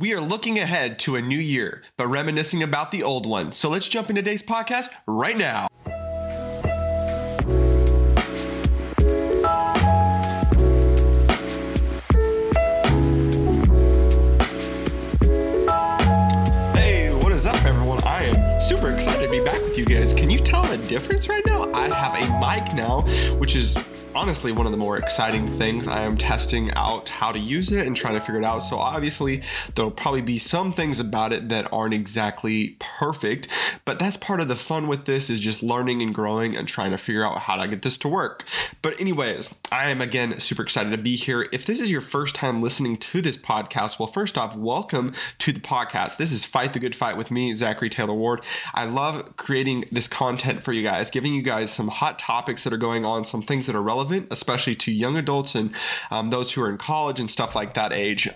We are looking ahead to a new year, but reminiscing about the old one. So let's jump into today's podcast right now. Hey, what is up, everyone? I am super excited to be back with you guys. Can you tell the difference right now? I have a mic now, which is honestly one of the more exciting things. I am testing out how to use it and trying to figure it out. So obviously there'll probably be some things about it that aren't exactly perfect, but that's part of the fun with this, is just learning and growing and trying to figure out how to get this to work. But anyways, I am again super excited to be here. If this is your first time listening to this podcast, well, first off, welcome to the podcast. This is Fight the Good Fight with me, Zachary Taylor Ward. I love creating this content for you guys, giving you guys some hot topics that are going on, some things that are relevant, especially to young adults and those who are in college and stuff like that age.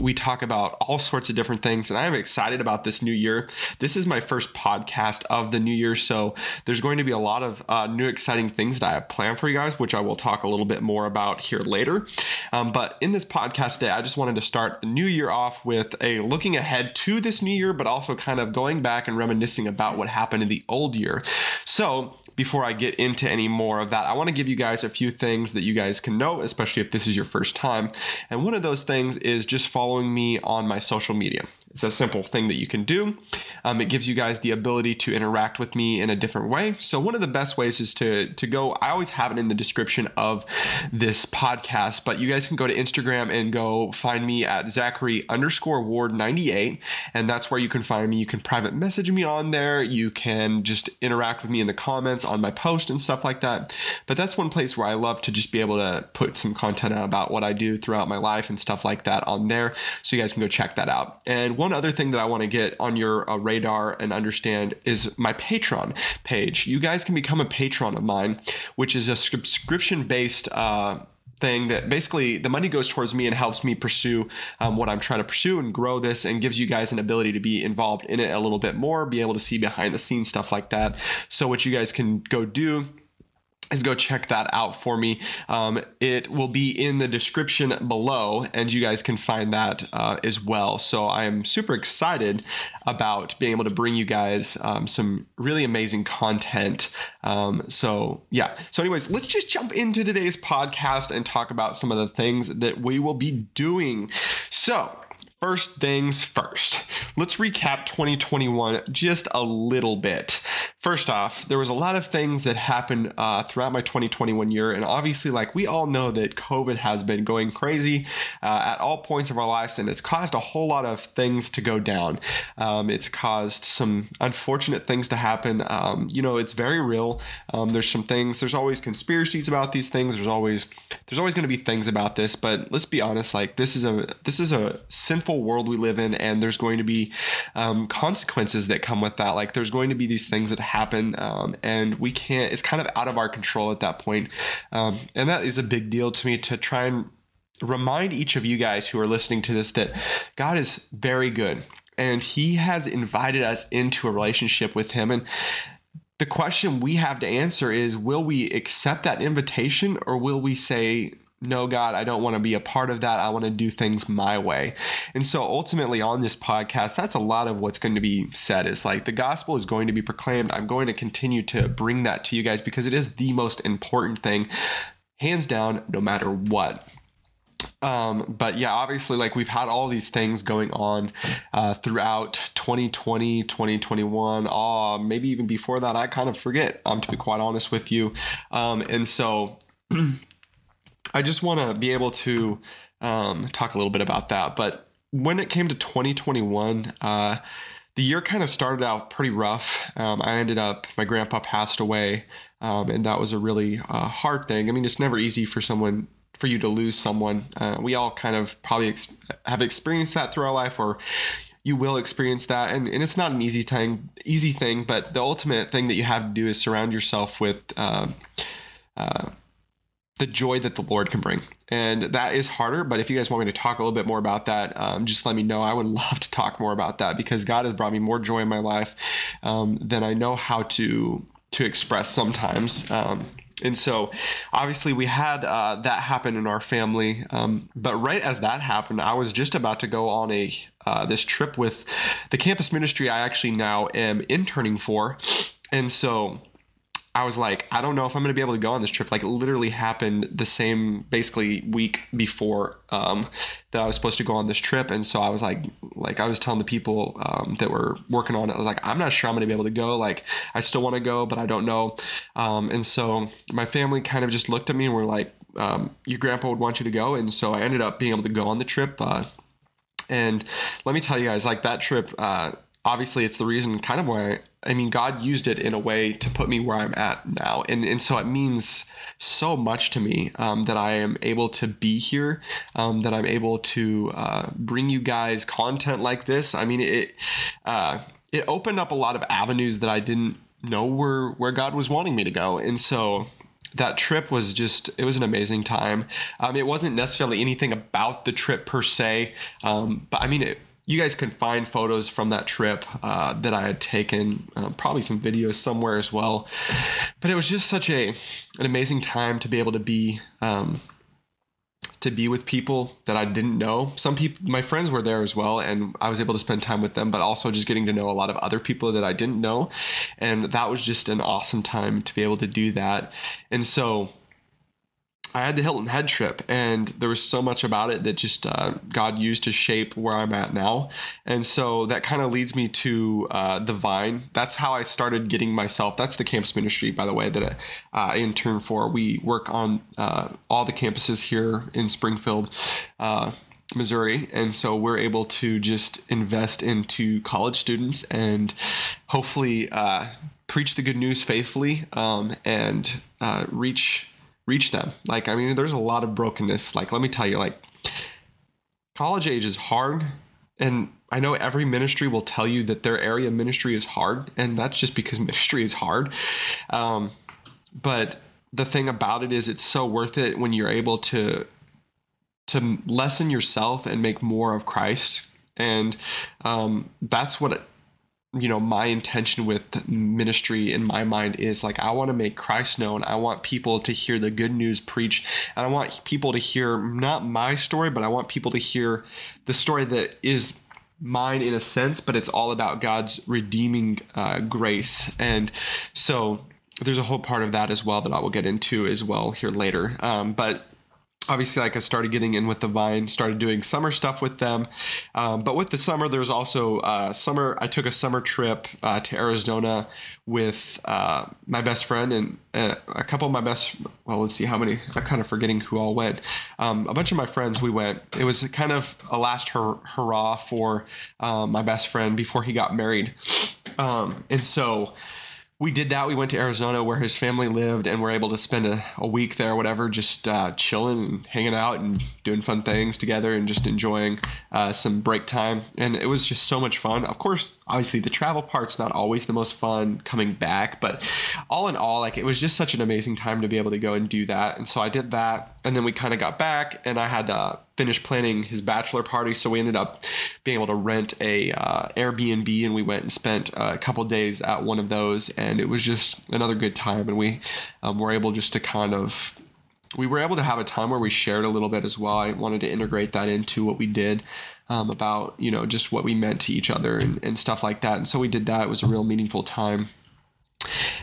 We talk about all sorts of different things, and I am excited about this new year. This is my first podcast of the new year, so there's going to be a lot of new exciting things that I have planned for you guys, which I will talk a little bit more about here later. But in this podcast today, I just wanted to start the new year off with a looking ahead to this new year, but also kind of going back and reminiscing about what happened in the old year. So before I get into any more of that, I want to give you guys a few things that you guys can know, especially if this is your first time. And one of those things is just following me on my social media. It's a simple thing that you can do. It gives you guys the ability to interact with me in a different way. So one of the best ways is to go, I always have it in the description of this podcast, but you guys can go to Instagram and go find me at Zachary_Ward98. And that's where you can find me. You can private message me on there. You can just interact with me in the comments on my post and stuff like that. But that's one place where I love to just be able to put some content out about what I do throughout my life and stuff like that on there. So you guys can go check that out. And one other thing that I want to get on your radar and understand is my Patreon page. You guys can become a patron of mine, which is a subscription-based thing that basically the money goes towards me and helps me pursue what I'm trying to pursue and grow this, and gives you guys an ability to be involved in it a little bit more, be able to see behind the scenes stuff like that. So what you guys can go do is go check that out for me. It will be in the description below, and you guys can find that as well. So I am super excited about being able to bring you guys some really amazing content. So anyways, let's just jump into today's podcast and talk about some of the things that we will be doing. So first things first, let's recap 2021 just a little bit. First off, there was a lot of things that happened throughout my 2021 year. And obviously, like we all know, that COVID has been going crazy at all points of our lives, and it's caused a whole lot of things to go down. It's caused some unfortunate things to happen. It's very real. There's some things, there's always conspiracies about these things. There's always going to be things about this, but let's be honest, like this is a sinful world we live in, and there's going to be consequences that come with that. Like there's going to be these things that happen, and we can't, it's kind of out of our control at that point. And that is a big deal to me, to try and remind each of you guys who are listening to this that God is very good, and He has invited us into a relationship with Him. And the question we have to answer is, will we accept that invitation, or will we say, no, God, I don't want to be a part of that. I want to do things my way. And so ultimately on this podcast, that's a lot of what's going to be said. It's like the gospel is going to be proclaimed. I'm going to continue to bring that to you guys because it is the most important thing, hands down, no matter what. But yeah, obviously, like we've had all these things going on throughout 2020, 2021, maybe even before that. I kind of forget, to be quite honest with you. And so I just want to be able to talk a little bit about that. But when it came to 2021, the year kind of started out pretty rough. My grandpa passed away, and that was a really hard thing. I mean, it's never easy for you to lose someone. We all kind of probably have experienced that through our life, or you will experience that. And it's not an easy thing, but the ultimate thing that you have to do is surround yourself with the joy that the Lord can bring. And that is harder, but if you guys want me to talk a little bit more about that, just let me know. I would love to talk more about that because God has brought me more joy in my life than I know how to express sometimes. And so obviously we had that happen in our family. But right as that happened, I was just about to go on this trip with the campus ministry I actually now am interning for. And so I was like, I don't know if I'm going to be able to go on this trip. Like, it literally happened the same basically week before that I was supposed to go on this trip. And so I was like I was telling the people that were working on it, I was like, I'm not sure I'm going to be able to go. Like, I still want to go, but I don't know. And so my family kind of just looked at me and were like, your grandpa would want you to go. And so I ended up being able to go on the trip. And let me tell you guys, like, that trip, obviously it's the reason kind of why, I mean, God used it in a way to put me where I'm at now. And so it means so much to me, that I am able to be here, that I'm able to, bring you guys content like this. I mean, it opened up a lot of avenues that I didn't know were where God was wanting me to go. And so that trip was it was an amazing time. It wasn't necessarily anything about the trip per se. But I mean, you guys can find photos from that trip that I had taken, probably some videos somewhere as well. But it was just such an amazing time to be able to be with people that I didn't know. Some people, my friends were there as well, and I was able to spend time with them, but also just getting to know a lot of other people that I didn't know. And that was just an awesome time to be able to do that. And so I had the Hilton Head trip, and there was so much about it that just God used to shape where I'm at now. And so that kind of leads me to the Vine. That's how I started getting myself. That's the campus ministry, by the way, that I intern for. We work on all the campuses here in Springfield, Missouri. And so we're able to just invest into college students and hopefully preach the good news faithfully and reach them. Like, I mean, there's a lot of brokenness. Like, let me tell you, like, college age is hard. And I know every ministry will tell you that their area of ministry is hard. And that's just because ministry is hard. But the thing about it is it's so worth it when you're able to lessen yourself and make more of Christ. And that's what my intention with ministry in my mind is, like, I want to make Christ known. I want people to hear the good news preached. And I want people to hear not my story, but I want people to hear the story that is mine in a sense, but it's all about God's redeeming grace. And so there's a whole part of that as well that I will get into as well here later. But obviously, like, I started getting in with the Vine, started doing summer stuff with them. But with the summer, there's also I took a summer trip to Arizona with my best friend and a couple of my best. Well, let's see how many. I'm kind of forgetting who all went. A bunch of my friends, we went. It was kind of a last hurrah for my best friend before he got married. And so we did that. We went to Arizona where his family lived, and we're able to spend a week there or whatever, just chilling and hanging out and doing fun things together and just enjoying some break time. And it was just so much fun. Of course, obviously the travel part's not always the most fun coming back, but all in all, like, it was just such an amazing time to be able to go and do that. And so I did that, and then we kind of got back, and I had to finish planning his bachelor party. So we ended up being able to rent a Airbnb, and we went and spent a couple days at one of those, and it was just another good time. And we were able just to we were able to have a time where we shared a little bit as well. I wanted to integrate that into what we did, about, just what we meant to each other and stuff like that. And so we did that. It was a real meaningful time.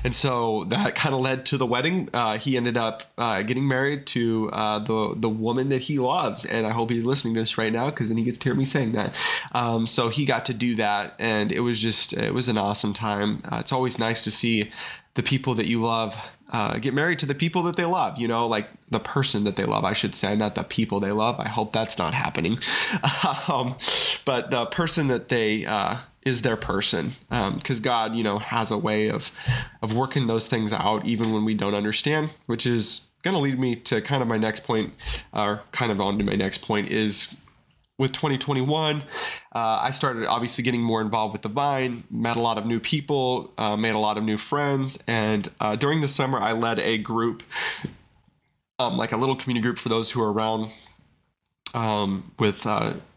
And so that kind of led to the wedding. He ended up getting married to the woman that he loves. And I hope he's listening to this right now, because then he gets to hear me saying that. So he got to do that. And it was an awesome time. It's always nice to see the people that you love get married to the people that they love, like the person that they love, I should say, not the people they love. I hope that's not happening. But the person that they is their person, because God, has a way of working those things out even when we don't understand, which is going to lead me to kind of my next point, or kind of on to my next point, is with 2021, I started obviously getting more involved with the Vine, met a lot of new people, made a lot of new friends. And during the summer, I led a group, like a little community group for those who are around, with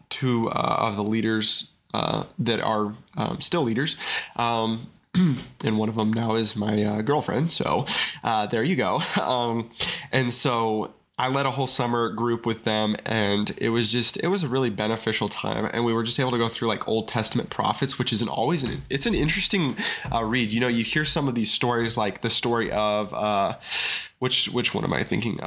two of the leaders that are still leaders. and one of them now is my girlfriend. So there you go. And so I led a whole summer group with them, and it was a really beneficial time. And we were just able to go through like Old Testament prophets, which isn't always, it's an interesting read. You know, you hear some of these stories, like the story of, which one am I thinking?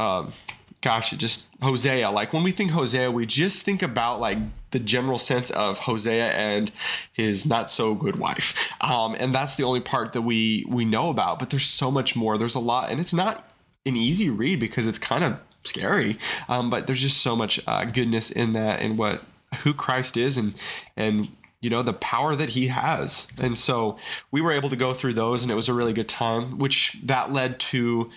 Hosea. Like when we think Hosea, we just think about like the general sense of Hosea and his not so good wife. And that's the only part that we know about, but there's so much more. There's a lot, and it's not an easy read because it's kind of scary, but there's just so much goodness in that, and who Christ is, and you know, the power that he has. And so we were able to go through those, and it was a really good time, which that led to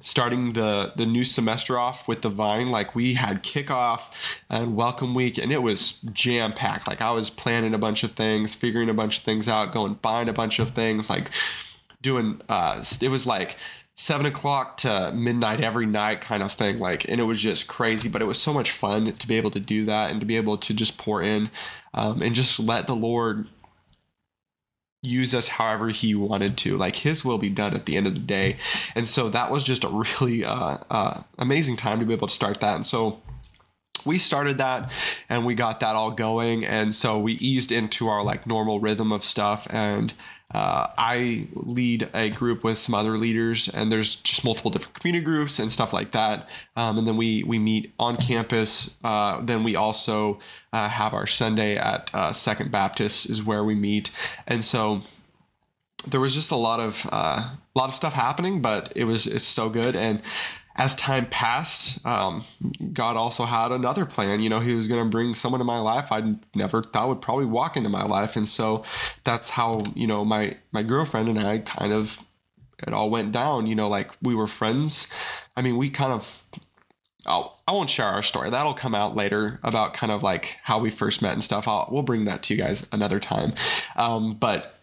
starting the new semester off with the Vine. Like we had kickoff and welcome week, and it was jam-packed. Like I was planning a bunch of things, figuring a bunch of things out, going buying a bunch of things, like doing it was like 7 o'clock to midnight every night kind of thing. Like, and it was just crazy, but it was so much fun to be able to do that and to be able to just pour in, and just let the Lord use us however he wanted to. Like his will be done at the end of the day. And so that was just a really amazing time to be able to start that. And so we started that and we got that all going. And so we eased into our like normal rhythm of stuff. And I lead a group with some other leaders, and there's just multiple different community groups and stuff like that. And then we meet on campus. Then we also have our Sunday at Second Baptist is where we meet. And so there was just a lot of stuff happening, but it's so good. And as time passed, God also had another plan. You know, he was going to bring someone to my life I never thought would probably walk into my life. And so that's how, you know, my girlfriend and I kind of, it all went down, you know, like we were friends. I mean, we kind of, I won't share our story. That'll come out later about kind of like how we first met and stuff. We'll bring that to you guys another time. But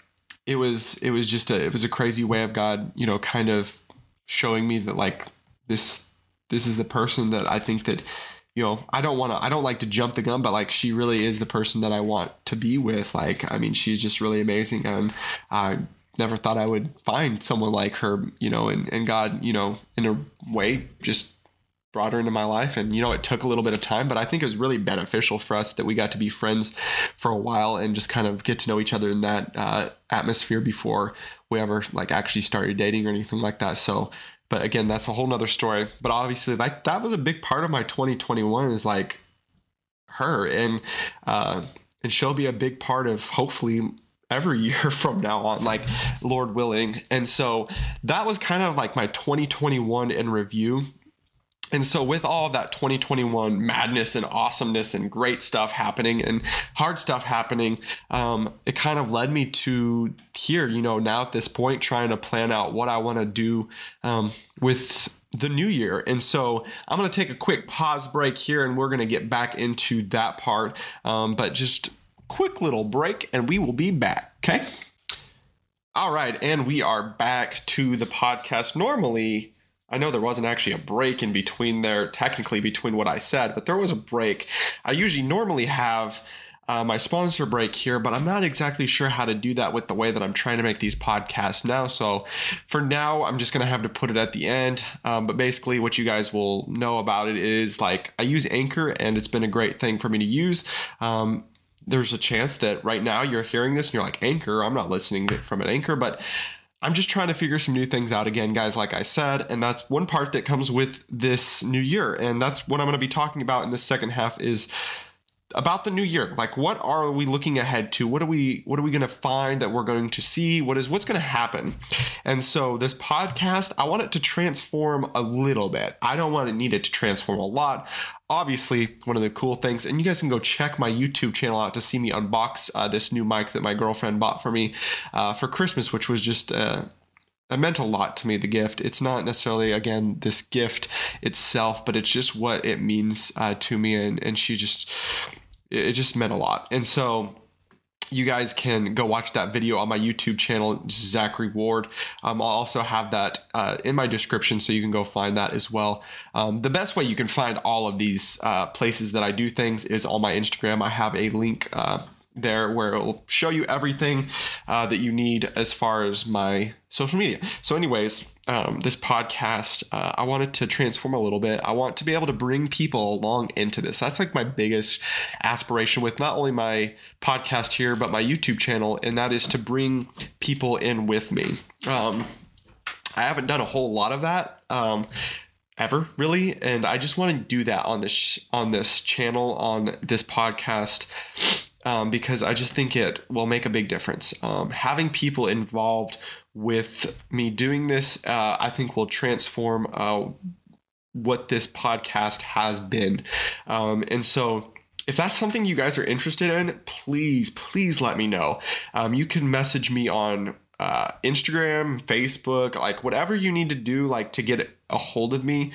it was just it was a crazy way of God, you know, kind of showing me that like, this is the person that I think that, you know, I don't like to jump the gun, but like, she really is the person that I want to be with. Like, I mean, she's just really amazing. And I never thought I would find someone like her, you know, and God, you know, in a way just brought her into my life. And, you know, it took a little bit of time, but I think it was really beneficial for us that we got to be friends for a while and just kind of get to know each other in that atmosphere before we ever like actually started dating or anything like that. So, but again, that's a whole nother story. But obviously that was a big part of my 2021 is like her, and she'll be a big part of hopefully every year from now on, like Lord willing. And so that was kind of like my 2021 in review. And so with all that 2021 madness and awesomeness and great stuff happening and hard stuff happening, it kind of led me to here, you know, now at this point, trying to plan out what I want to do with the new year. And so I'm going to take a quick pause break here, and we're going to get back into that part. But just quick little break, and we will be back. Okay. All right. And we are back to the podcast. Normally, I know there wasn't actually a break in between there, technically between what I said, but there was a break. I usually normally have my sponsor break here, but I'm not exactly sure how to do that with the way that I'm trying to make these podcasts now. So for now, I'm just going to have to put it at the end. But basically what you guys will know about it is like I use Anchor, and it's been a great thing for me to use. There's a chance that right now you're hearing this and you're like, Anchor, I'm not listening from an Anchor, but I'm just trying to figure some new things out again, guys, like I said, and that's one part that comes with this new year, and that's what I'm going to be talking about in the second half is about the new year. Like, what are we looking ahead to? What are we going to find that we're going to see? What's going to happen? And so this podcast, I want it to transform a little bit. I don't want it needed to transform a lot. Obviously, one of the cool things, and you guys can go check my YouTube channel out to see me unbox this new mic that my girlfriend bought for me for Christmas, which was just, it meant a lot to me, the gift. It's not necessarily, again, this gift itself, but it's just what it means to me, and she just, it just meant a lot. And so you guys can go watch that video on my YouTube channel, Zachary Ward. I'll also have that in my description, so you can go find that as well. The best way you can find all of these places that I do things is on my Instagram. I have a link there where it will show you everything that you need as far as my social media. So anyways, this podcast, I wanted to transform a little bit. I want to be able to bring people along into this. That's like my biggest aspiration with not only my podcast here, but my YouTube channel. And that is to bring people in with me. I haven't done a whole lot of that, ever really. And I just want to do that on this channel, on this podcast, because I just think it will make a big difference. Having people involved with me doing this, I think will transform, what this podcast has been. And so if that's something you guys are interested in, please let me know. You can message me on Instagram, Facebook, like whatever you need to do, like to get a hold of me.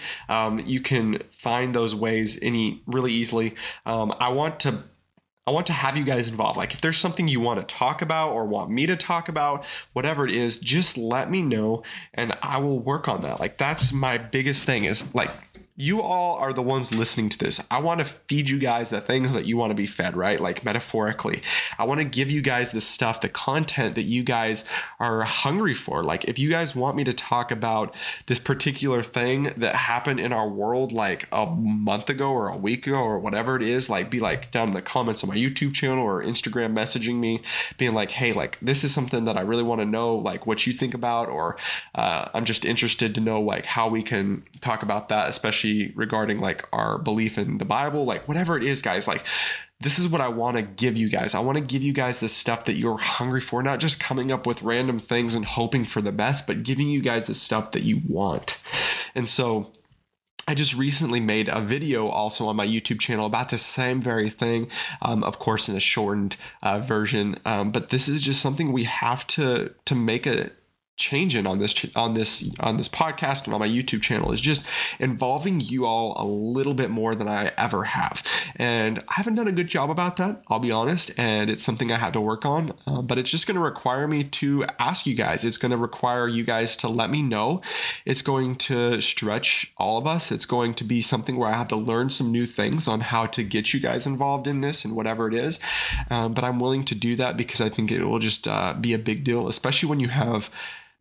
You can find those ways really easily. I want to have you guys involved. Like if there's something you want to talk about or want me to talk about, whatever it is, just let me know and I will work on that. Like that's my biggest thing is like, you all are the ones listening to this. I want to feed you guys the things that you want to be fed, right? Like metaphorically, I want to give you guys the stuff, the content that you guys are hungry for. Like if you guys want me to talk about this particular thing that happened in our world, like a month ago or a week ago or whatever it is, like be like down in the comments on my YouTube channel or Instagram, messaging me being like, hey, like this is something that I really want to know, like what you think about, or I'm just interested to know like how we can talk about that, especially regarding like our belief in the Bible, like whatever it is, guys, like this is what I want to give you guys. I want to give you guys the stuff that you're hungry for, not just coming up with random things and hoping for the best, but giving you guys the stuff that you want. And so I just recently made a video also on my YouTube channel about the same very thing, of course, in a shortened version. But this is just something we have to make a change in on this podcast and on my YouTube channel, is just involving you all a little bit more than I ever have. And I haven't done a good job about that, I'll be honest. And it's something I had to work on, but it's just going to require me to ask you guys. It's going to require you guys to let me know. It's going to stretch all of us. It's going to be something where I have to learn some new things on how to get you guys involved in this and whatever it is. But I'm willing to do that because I think it will just be a big deal, especially when you have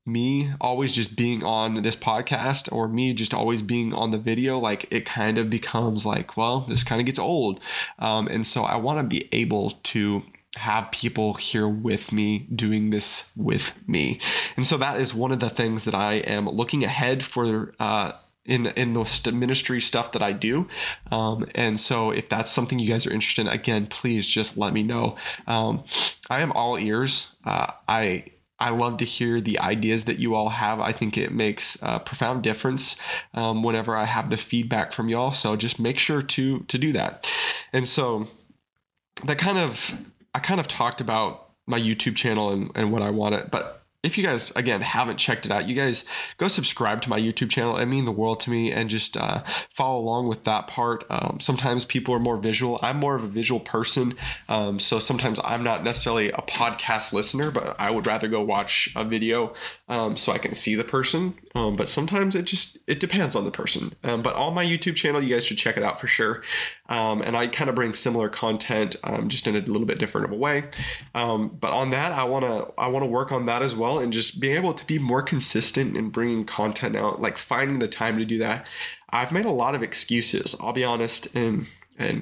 me always just being on this podcast or me just always being on the video. Like it kind of becomes like, well, this kind of gets old. And so I want to be able to have people here with me doing this with me. And so that is one of the things that I am looking ahead for, in the ministry stuff that I do. And so if that's something you guys are interested in, again, please just let me know. I am all ears. I love to hear the ideas that you all have. I think it makes a profound difference whenever I have the feedback from y'all. So just make sure to do that. And so that I kind of talked about my YouTube channel and what I want it. But if you guys, again, haven't checked it out, you guys go subscribe to my YouTube channel. It means the world to me, and just follow along with that part. Sometimes people are more visual. I'm more of a visual person. So sometimes I'm not necessarily a podcast listener, but I would rather go watch a video so I can see the person. But sometimes it depends on the person. But on my YouTube channel, you guys should check it out for sure. And I kind of bring similar content, just in a little bit different of a way. But on that, I want to work on that as well. And just being able to be more consistent in bringing content out, like finding the time to do that. I've made a lot of excuses, I'll be honest, in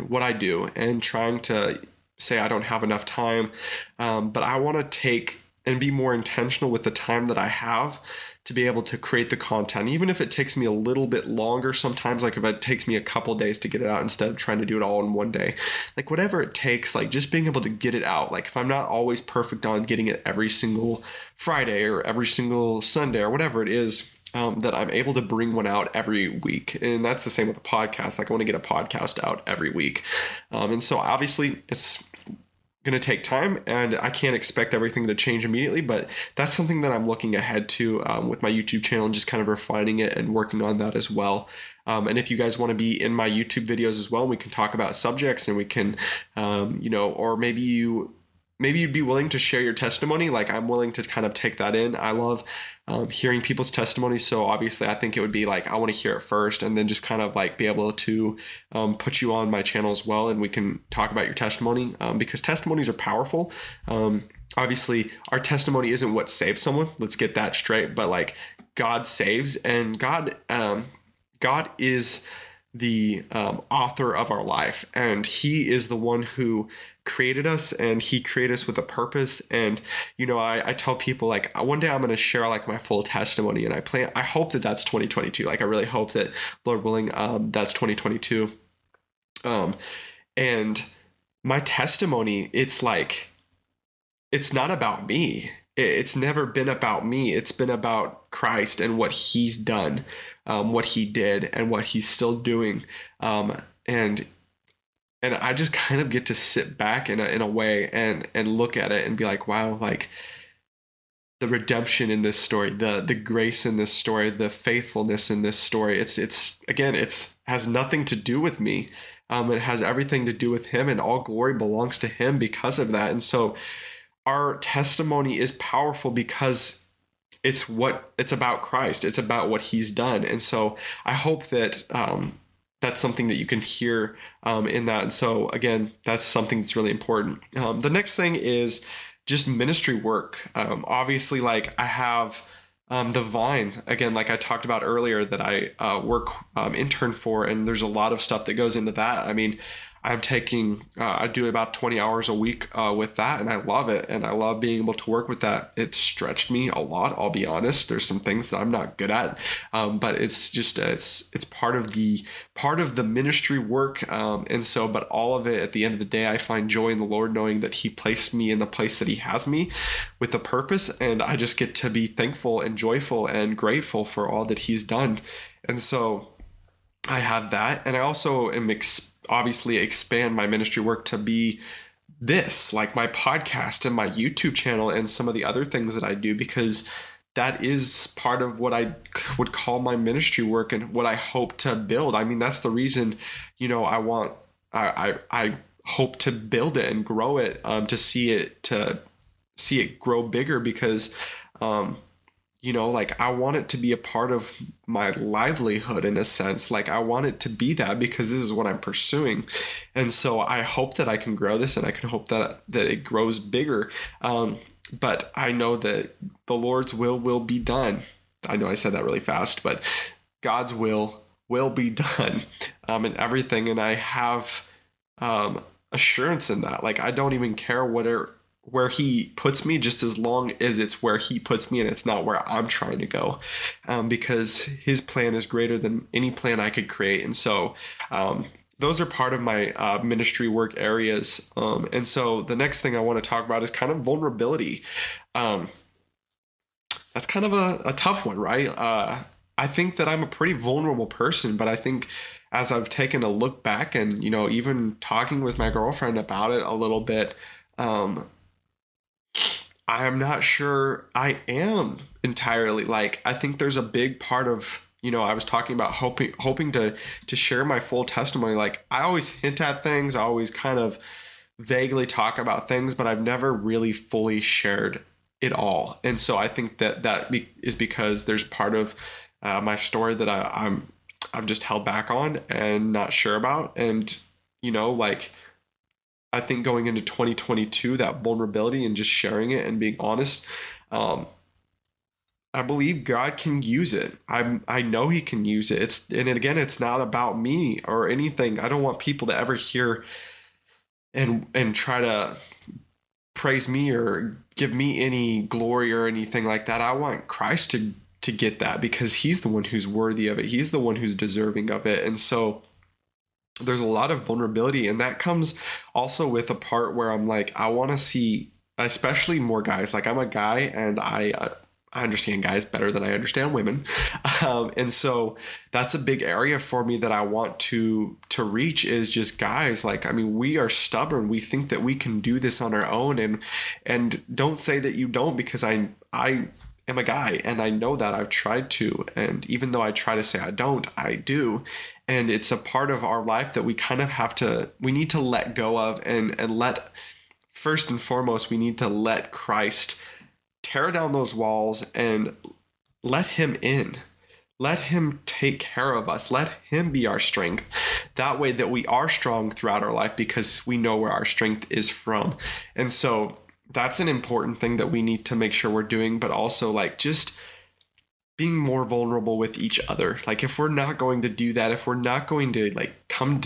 what I do, and trying to say I don't have enough time. But I want to take and be more intentional with the time that I have to be able to create the content, even if it takes me a little bit longer sometimes. Like if it takes me a couple days to get it out instead of trying to do it all in one day, like whatever it takes, like just being able to get it out. Like if I'm not always perfect on getting it every single Friday or every single Sunday or whatever it is, that I'm able to bring one out every week. And that's the same with the podcast. Like I want to get a podcast out every week. And so obviously it's going to take time, and I can't expect everything to change immediately, but that's something that I'm looking ahead to with my YouTube channel, and just kind of refining it and working on that as well. And if you guys want to be in my YouTube videos as well, we can talk about subjects, and we can, or maybe you maybe you'd be willing to share your testimony. Like, I'm willing to kind of take that in. I love hearing people's testimonies. So obviously I think it would be like, I want to hear it first and then just kind of like be able to put you on my channel as well. And we can talk about your testimony because testimonies are powerful. Obviously our testimony isn't what saves someone. Let's get that straight. But like God saves, and God is the author of our life, and he is the one who created us, and he created us with a purpose. And, you know, I tell people like, one day I'm going to share like my full testimony, and I hope that that's 2022. Like, I really hope that, Lord willing, that's 2022. And my testimony, it's like, it's not about me. It's never been about me. It's been about Christ and what he's done, what he did, and what he's still doing. And I just kind of get to sit back in a way and look at it and be like, wow, like the redemption in this story, the grace in this story, the faithfulness in this story. It's has nothing to do with me. It has everything to do with him, and all glory belongs to him because of that. And so our testimony is powerful because it's about Christ. It's about what he's done. And so I hope that, that's something that you can hear in that. And so again, that's something that's really important. The next thing is just ministry work. Obviously, like I have the Vine, again, like I talked about earlier, that I work intern for, and there's a lot of stuff that goes into that. I mean, I'm taking, I do about 20 hours a week with that, and I love it. And I love being able to work with that. It stretched me a lot, I'll be honest. There's some things that I'm not good at, but it's just, it's part of the ministry work. And so, but all of it at the end of the day, I find joy in the Lord, knowing that he placed me in the place that he has me with a purpose. And I just get to be thankful and joyful and grateful for all that he's done. And so I have that. And I also am obviously expand my ministry work to be this, like my podcast and my YouTube channel and some of the other things that I do, because that is part of what I would call my ministry work and what I hope to build. I mean, that's the reason, you know, I hope to build it and grow it, to see it grow bigger, because, you know, like I want it to be a part of my livelihood in a sense. Like I want it to be that, because this is what I'm pursuing. And so I hope that I can grow this, and I can hope that it grows bigger. But I know that the Lord's will be done. I know I said that really fast, but God's will be done in everything. And I have assurance in that. Like I don't even care where he puts me, just as long as it's where he puts me and it's not where I'm trying to go, because his plan is greater than any plan I could create. And so those are part of my ministry work areas. And so the next thing I want to talk about is kind of vulnerability. That's kind of a tough one, right? I think that I'm a pretty vulnerable person, but I think as I've taken a look back and, you know, even talking with my girlfriend about it a little bit, I am not sure I am entirely. Like, I think there's a big part of, you know, I was talking about hoping to share my full testimony. Like, I always hint at things, I always kind of vaguely talk about things, but I've never really fully shared it all. And so I think that is because there's part of my story that I've just held back on and not sure about. And, you know, like, I think going into 2022, that vulnerability and just sharing it and being honest, I believe God can use it. I know he can use it. And again, it's not about me or anything. I don't want people to ever hear and try to praise me or give me any glory or anything like that. I want Christ to get that, because he's the one who's worthy of it. He's the one who's deserving of it. And so there's a lot of vulnerability, and that comes also with a part where I'm like, I want to see, especially more guys. Like, I'm a guy, and I understand guys better than I understand women. And so that's a big area for me that I want to reach, is just guys. Like, I mean, we are stubborn. We think that we can do this on our own, and don't say that you don't, because I am a guy, and I know that. I've tried to, and even though I try to say I don't, I do. And it's a part of our life that we kind of have to, we need to let go of and let first and foremost, we need to let Christ tear down those walls and let him in. Let him take care of us. Let him be our strength. That way that we are strong throughout our life because we know where our strength is from. And so that's an important thing that we need to make sure we're doing, but also like just being more vulnerable with each other. Like if we're not going to do that, if we're not going to like come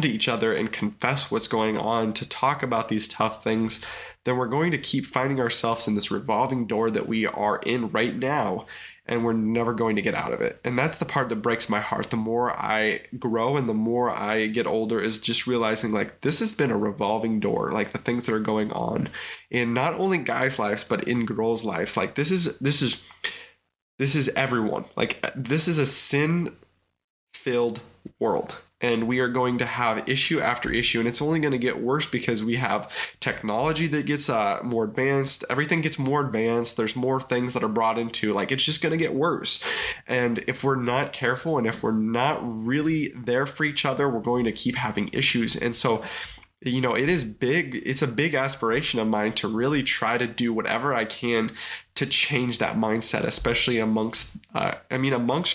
to each other and confess what's going on, to talk about these tough things, then we're going to keep finding ourselves in this revolving door that we are in right now, and we're never going to get out of it. And that's the part that breaks my heart. The more I grow and the more I get older is just realizing like this has been a revolving door, like the things that are going on in not only guys' lives, but in girls' lives. Like this is everyone. Like this is a sin-filled world. And we are going to have issue after issue. And it's only going to get worse because we have technology that gets more advanced. Everything gets more advanced. There's more things that are brought into. Like, it's just going to get worse. And if we're not careful and if we're not really there for each other, we're going to keep having issues. And so, you know, it is big. It's a big aspiration of mine to really try to do whatever I can to change that mindset, especially amongst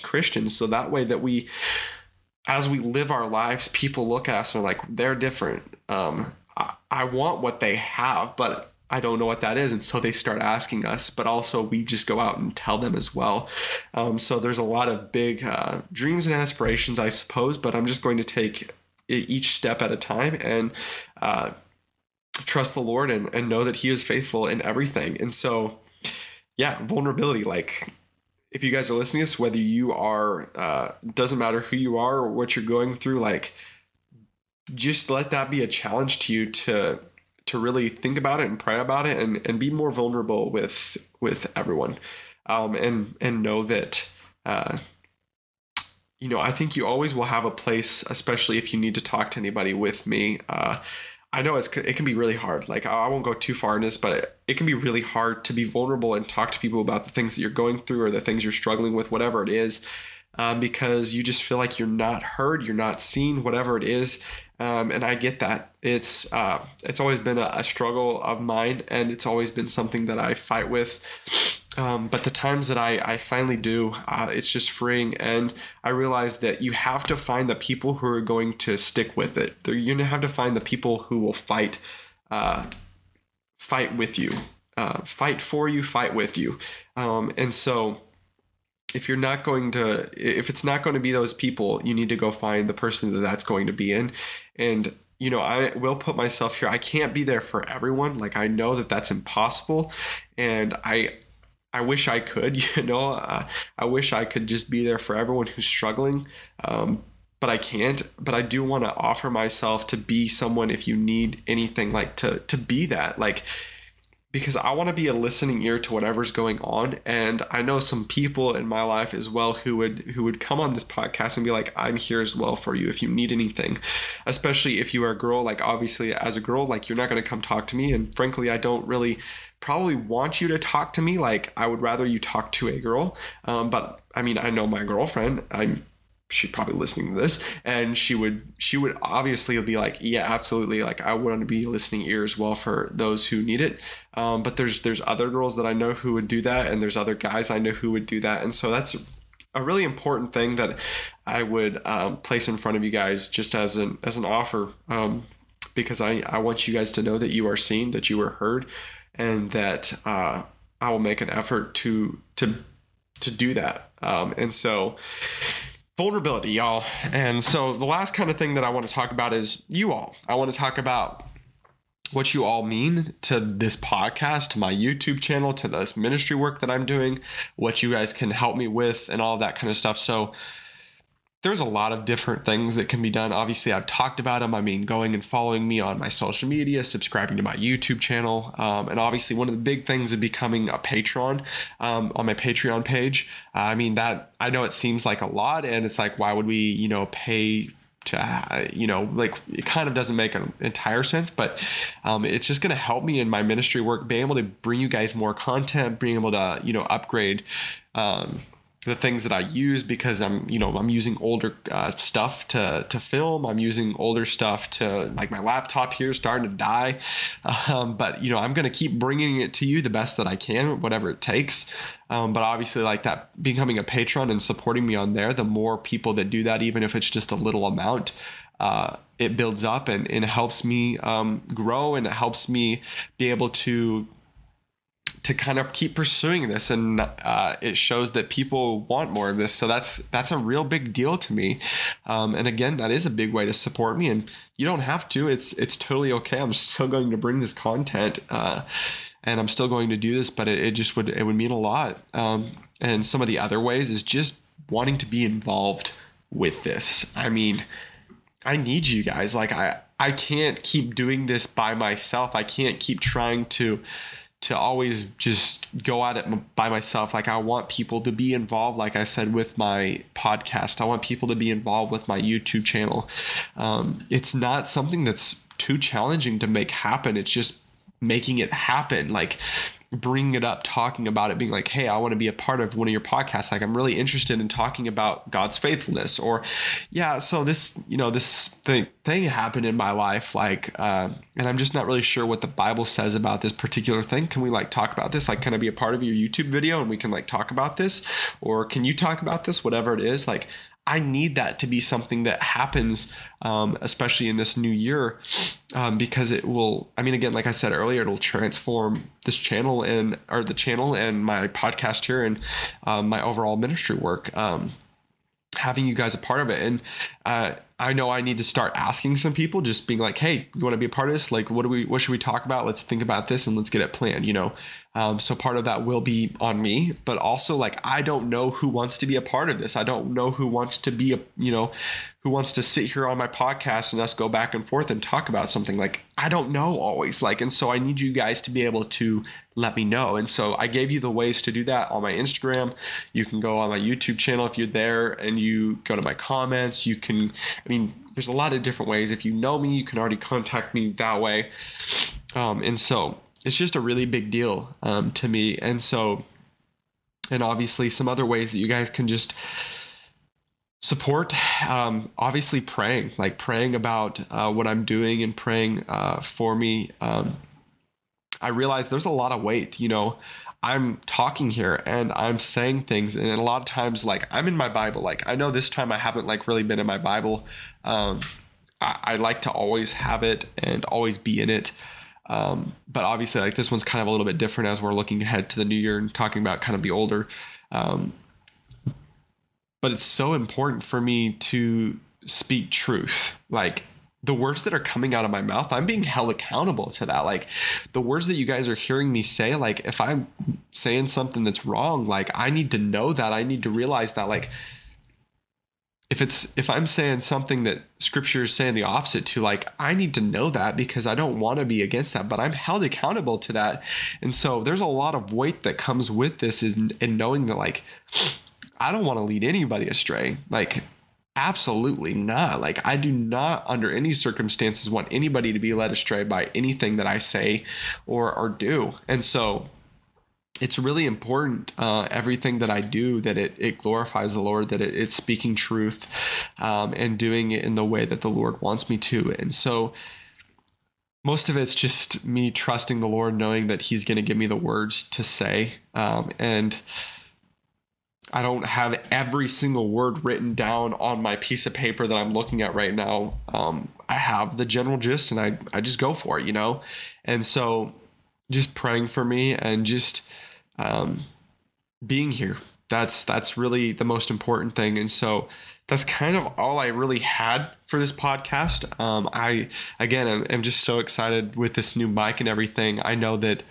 Christians. So that way that we... as we live our lives, people look at us and are like, they're different. I want what they have, but I don't know what that is. And so they start asking us, but also we just go out and tell them as well. So there's a lot of big dreams and aspirations, I suppose, but I'm just going to take each step at a time and trust the Lord and know that he is faithful in everything. And so, yeah, vulnerability, like... if you guys are listening to this, whether you are, doesn't matter who you are or what you're going through, like just let that be a challenge to you to really think about it and pray about it and be more vulnerable with everyone. And know that, you know, I think you always will have a place, especially if you need to talk to anybody with me. I know it can be really hard. Like I won't go too far in this, but it can be really hard to be vulnerable and talk to people about the things that you're going through or the things you're struggling with, whatever it is, because you just feel like you're not heard, you're not seen, whatever it is. And I get that. It's always been a struggle of mine, and it's always been something that I fight with. But the times that I finally do, it's just freeing. And I realize that you have to find the people who are going to stick with it. You're going to have to find the people who will fight with you, fight for you, fight with you. And so if it's not going to be those people, you need to go find the person that's going to be in. And, you know, I will put myself here. I can't be there for everyone. Like I know that that's impossible. And I wish I could, you know, I wish I could just be there for everyone who's struggling. But I can't, but I do want to offer myself to be someone if you need anything, like to be that, like, because I want to be a listening ear to whatever's going on. And I know some people in my life as well who would come on this podcast and be like, I'm here as well for you if you need anything, especially if you are a girl. Like obviously as a girl, like you're not going to come talk to me. And frankly, I don't really probably want you to talk to me. Like I would rather you talk to a girl. But I mean, I know my girlfriend, she's probably listening to this, and she would obviously be like, yeah, absolutely. Like I want to be listening ear as well for those who need it. But there's other girls that I know who would do that. And there's other guys I know who would do that. And so that's a really important thing that I would place in front of you guys just as an offer, because I want you guys to know that you are seen, that you are heard, and that I will make an effort to do that. And so vulnerability, y'all. And so the last kind of thing that I want to talk about is you all. I want to talk about what you all mean to this podcast, to my YouTube channel, to this ministry work that I'm doing, what you guys can help me with, and all that kind of stuff. So there's a lot of different things that can be done. Obviously, I've talked about them. I mean, going and following me on my social media, subscribing to my YouTube channel. And obviously, one of the big things is becoming a Patreon on my Patreon page. I mean, that I know it seems like a lot, and it's like, why would we, you know, pay to, you know, like it kind of doesn't make an entire sense, but it's just going to help me in my ministry work, being able to bring you guys more content, being able to, you know, upgrade the things that I use, because I'm using older stuff to film. I'm using older stuff to, like, my laptop here is starting to die. But, you know, I'm going to keep bringing it to you the best that I can, whatever it takes. But obviously, like, that becoming a patron and supporting me on there, the more people that do that, even if it's just a little amount, it builds up and it helps me grow, and it helps me be able to kind of keep pursuing this. And it shows that people want more of this. So that's a real big deal to me. And again, that is a big way to support me, and you don't have to, it's totally okay. I'm still going to bring this content and I'm still going to do this, but it would mean a lot. And some of the other ways is just wanting to be involved with this. I mean, I need you guys. Like, I can't keep doing this by myself. I can't keep trying to always just go at it by myself. Like, I want people to be involved, like I said, with my podcast. I want people to be involved with my YouTube channel. It's not something that's too challenging to make happen. It's just making it happen, like bringing it up, talking about it, being like, hey, I want to be a part of one of your podcasts. Like, I'm really interested in talking about God's faithfulness, or, yeah, so this, you know, this thing happened in my life. Like, and I'm just not really sure what the Bible says about this particular thing. Can we, like, talk about this? Like, can I be a part of your YouTube video and we can, like, talk about this, or can you talk about this, whatever it is? Like, I need that to be something that happens, especially in this new year, because it will, I mean, again, like I said earlier, it'll transform this channel the channel and my podcast here and my overall ministry work, having you guys a part of it. And I know I need to start asking some people, just being like, hey, you want to be a part of this? Like, what should we talk about? Let's think about this and let's get it planned, you know? So part of that will be on me, but also, like, I don't know who wants to be a part of this. I don't know who wants to be, who wants to sit here on my podcast and us go back and forth and talk about something. Like, I don't know always, like, and so I need you guys to be able to let me know. And so I gave you the ways to do that on my Instagram. You can go on my YouTube channel if you're there, and you go to my comments. You can, there's a lot of different ways. If you know me, you can already contact me that way. And so it's just a really big deal to me. And so, and obviously some other ways that you guys can just support, obviously praying about what I'm doing, and praying for me. I realize there's a lot of weight, I'm talking here and I'm saying things, and a lot of times, like, I'm in my Bible. Like, I know this time I haven't, like, really been in my Bible. I like to always have it and always be in it. But obviously, like, this one's kind of a little bit different as we're looking ahead to the new year and talking about kind of the older. But it's so important for me to speak truth. Like, the words that are coming out of my mouth, I'm being held accountable to that. Like, the words that you guys are hearing me say, like, if I'm saying something that's wrong, like, I need to know that. I need to realize that, like, if I'm saying something that scripture is saying the opposite to, like, I need to know that, because I don't want to be against that, but I'm held accountable to that. And so there's a lot of weight that comes with this in knowing that, like, I don't want to lead anybody astray. Like, absolutely not. Like, I do not under any circumstances want anybody to be led astray by anything that I say or do. And so it's really important, everything that I do, that it glorifies the Lord, that it's speaking truth, and doing it in the way that the Lord wants me to. And so most of it's just me trusting the Lord, knowing that he's going to give me the words to say. And I don't have every single word written down on my piece of paper that I'm looking at right now. I have the general gist, and I just go for it, And so just praying for me, and just being here. That's really the most important thing. And so that's kind of all I really had for this podcast. I'm just so excited with this new mic and everything. I know that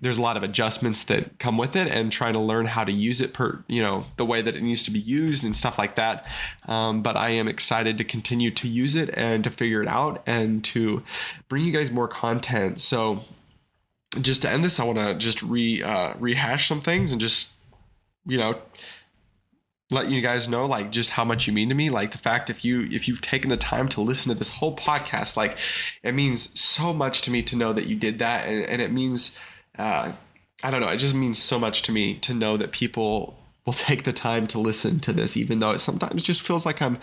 there's a lot of adjustments that come with it, and trying to learn how to use it the way that it needs to be used and stuff like that. But I am excited to continue to use it and to figure it out and to bring you guys more content. So just to end this, I want to just rehash some things and just, let you guys know, like, just how much you mean to me. Like, the fact if you've taken the time to listen to this whole podcast, like, it means so much to me to know that you did that. And it means, it just means so much to me to know that people will take the time to listen to this, even though it sometimes just feels like I'm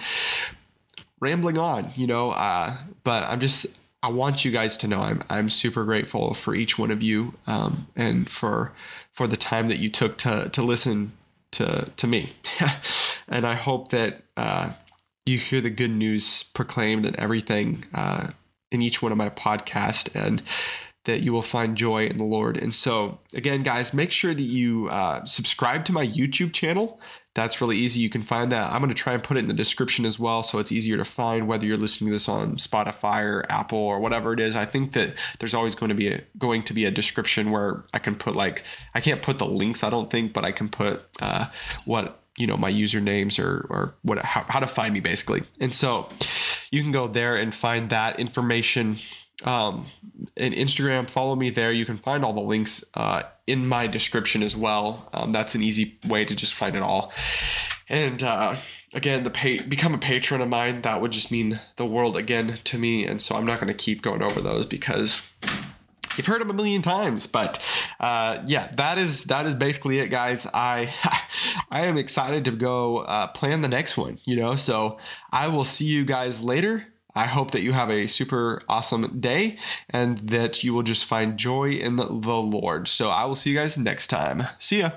rambling on, you know, but I want you guys to know I'm super grateful for each one of you, and for the time that you took to listen to me. And I hope that you hear the good news proclaimed and everything in each one of my podcasts, and that you will find joy in the Lord. And so again, guys, make sure that you subscribe to my YouTube channel. That's really easy. You can find that. I'm going to try and put it in the description as well, so it's easier to find whether you're listening to this on Spotify or Apple or whatever it is. I think that there's always going to be a description where I can put, like, I can't put the links, I don't think, but I can put what, you know, my usernames or what, how to find me basically. And so you can go there and find that information. And Instagram, follow me there. You can find all the links in my description as well. That's an easy way to just find it all. And again, become a patron of mine. That would just mean the world again to me. And so I'm not going to keep going over those because you've heard them a million times. But yeah, that is basically it, guys. I am excited to go plan the next one, you know. So I will see you guys later. I hope that you have a super awesome day and that you will just find joy in the Lord. So I will see you guys next time. See ya.